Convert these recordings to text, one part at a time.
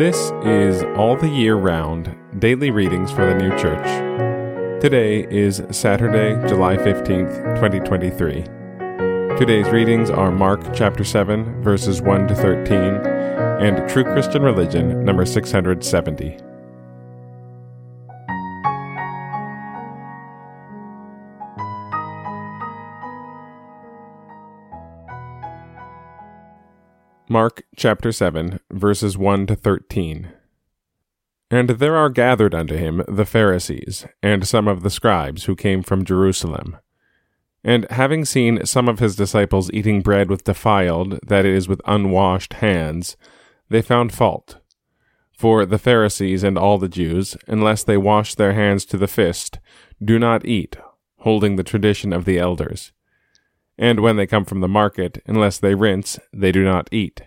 This is All the Year Round, Daily Readings for the New Church. Today is Saturday, July 15th, 2023. Today's readings are Mark chapter 7, verses 1 to 13, and True Christian Religion, number 670. Mark chapter 7, verses 1 to 13. And there are gathered unto him the Pharisees, and some of the scribes who came from Jerusalem. And having seen some of his disciples eating bread with defiled, that is, with unwashed hands, they found fault. For the Pharisees and all the Jews, unless they wash their hands to the fist, do not eat, holding the tradition of the elders. And when they come from the market, unless they rinse, they do not eat.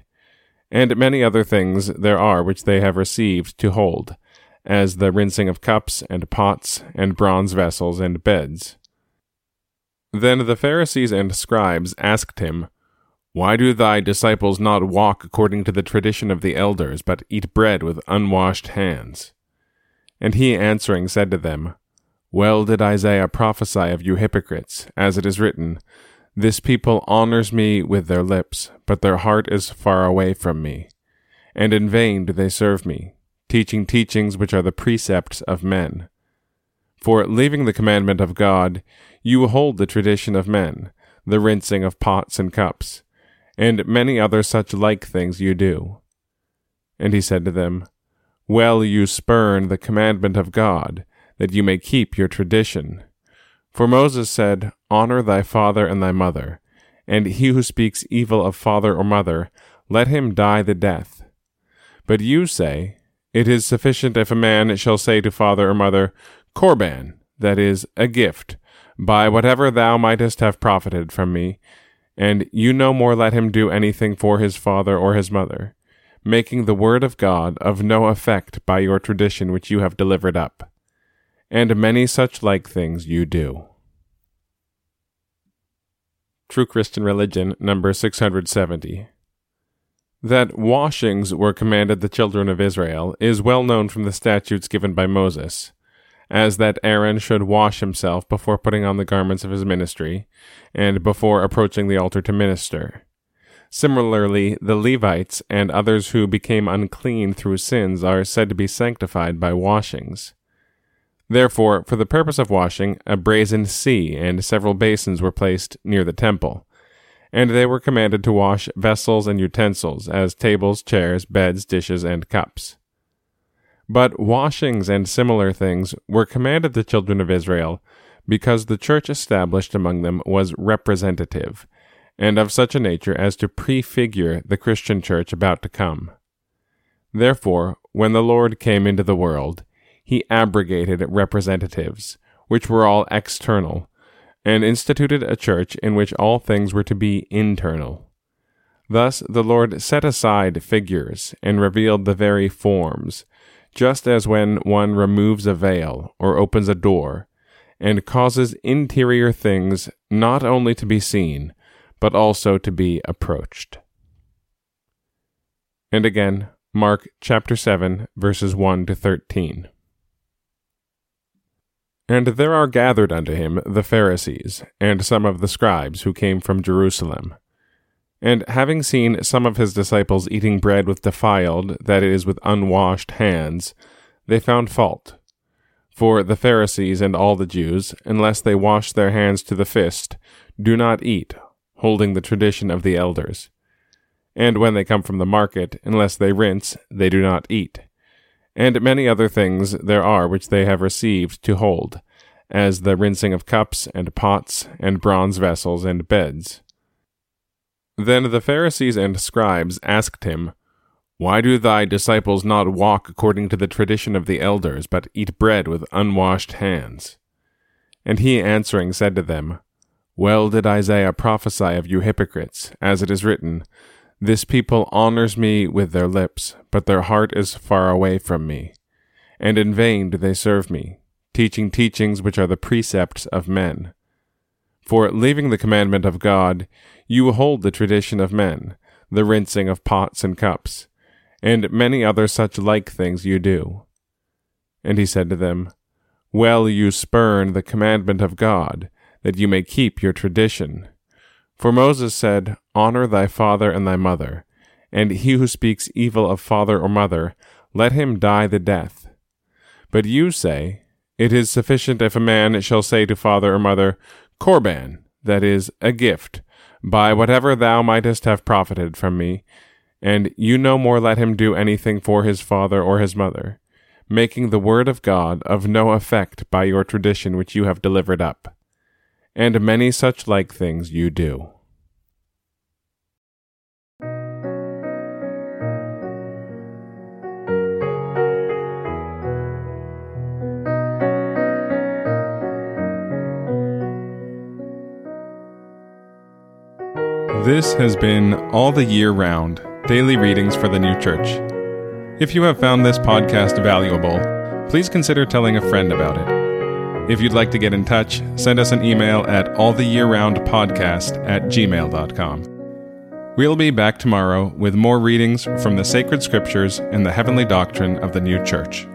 And many other things there are which they have received to hold, as the rinsing of cups and pots and bronze vessels and beds. Then the Pharisees and scribes asked him, Why do thy disciples not walk according to the tradition of the elders, but eat bread with unwashed hands? And he answering said to them, Well did Isaiah prophesy of you hypocrites, as it is written, This people honors me with their lips, but their heart is far away from me. And in vain do they serve me, teaching teachings which are the precepts of men. For leaving the commandment of God, you hold the tradition of men, the rinsing of pots and cups, and many other such like things you do. And he said to them, Well, you spurn the commandment of God, that you may keep your tradition. For Moses said, Honor thy father and thy mother, and he who speaks evil of father or mother, let him die the death. But you say, It is sufficient if a man shall say to father or mother, Corban, that is, a gift, by whatever thou mightest have profited from me, and you no more let him do anything for his father or his mother, making the word of God of no effect by your tradition which you have delivered up. And many such like things you do. True Christian Religion, number 670. That washings were commanded the children of Israel is well known from the statutes given by Moses, as that Aaron should wash himself before putting on the garments of his ministry, and before approaching the altar to minister. Similarly, the Levites and others who became unclean through sins are said to be sanctified by washings. Therefore, for the purpose of washing, a brazen sea and several basins were placed near the temple, and they were commanded to wash vessels and utensils, as tables, chairs, beds, dishes, and cups. But washings and similar things were commanded the children of Israel, because the church established among them was representative, and of such a nature as to prefigure the Christian church about to come. Therefore, when the Lord came into the world, he abrogated representatives, which were all external, and instituted a church in which all things were to be internal. Thus the Lord set aside figures and revealed the very forms, just as when one removes a veil or opens a door, and causes interior things not only to be seen, but also to be approached. And again, Mark chapter 7, verses 1 to 13. And there are gathered unto him the Pharisees, and some of the scribes who came from Jerusalem. And having seen some of his disciples eating bread with defiled, that is, with unwashed hands, they found fault. For the Pharisees and all the Jews, unless they wash their hands to the fist, do not eat, holding the tradition of the elders. And when they come from the market, unless they rinse, they do not eat. And many other things there are which they have received to hold, as the rinsing of cups and pots and bronze vessels and beds. Then the Pharisees and scribes asked him, Why do thy disciples not walk according to the tradition of the elders, but eat bread with unwashed hands? And he answering said to them, Well did Isaiah prophesy of you hypocrites, as it is written, This people honors me with their lips, but their heart is far away from me. And in vain do they serve me, teaching teachings which are the precepts of men. For leaving the commandment of God, you hold the tradition of men, the rinsing of pots and cups, and many other such like things you do. And he said to them, Well, you spurn the commandment of God, that you may keep your tradition. For Moses said, Honor thy father and thy mother, and he who speaks evil of father or mother, let him die the death. But you say, It is sufficient if a man shall say to father or mother, Corban, that is, a gift, by whatever thou mightest have profited from me, and you no more let him do anything for his father or his mother, making the word of God of no effect by your tradition which you have delivered up. And many such like things you do. This has been All the Year Round, Daily Readings for the New Church. If you have found this podcast valuable, please consider telling a friend about it. If you'd like to get in touch, send us an email at alltheyearroundpodcast@gmail.com. We'll be back tomorrow with more readings from the sacred scriptures and the heavenly doctrine of the New Church.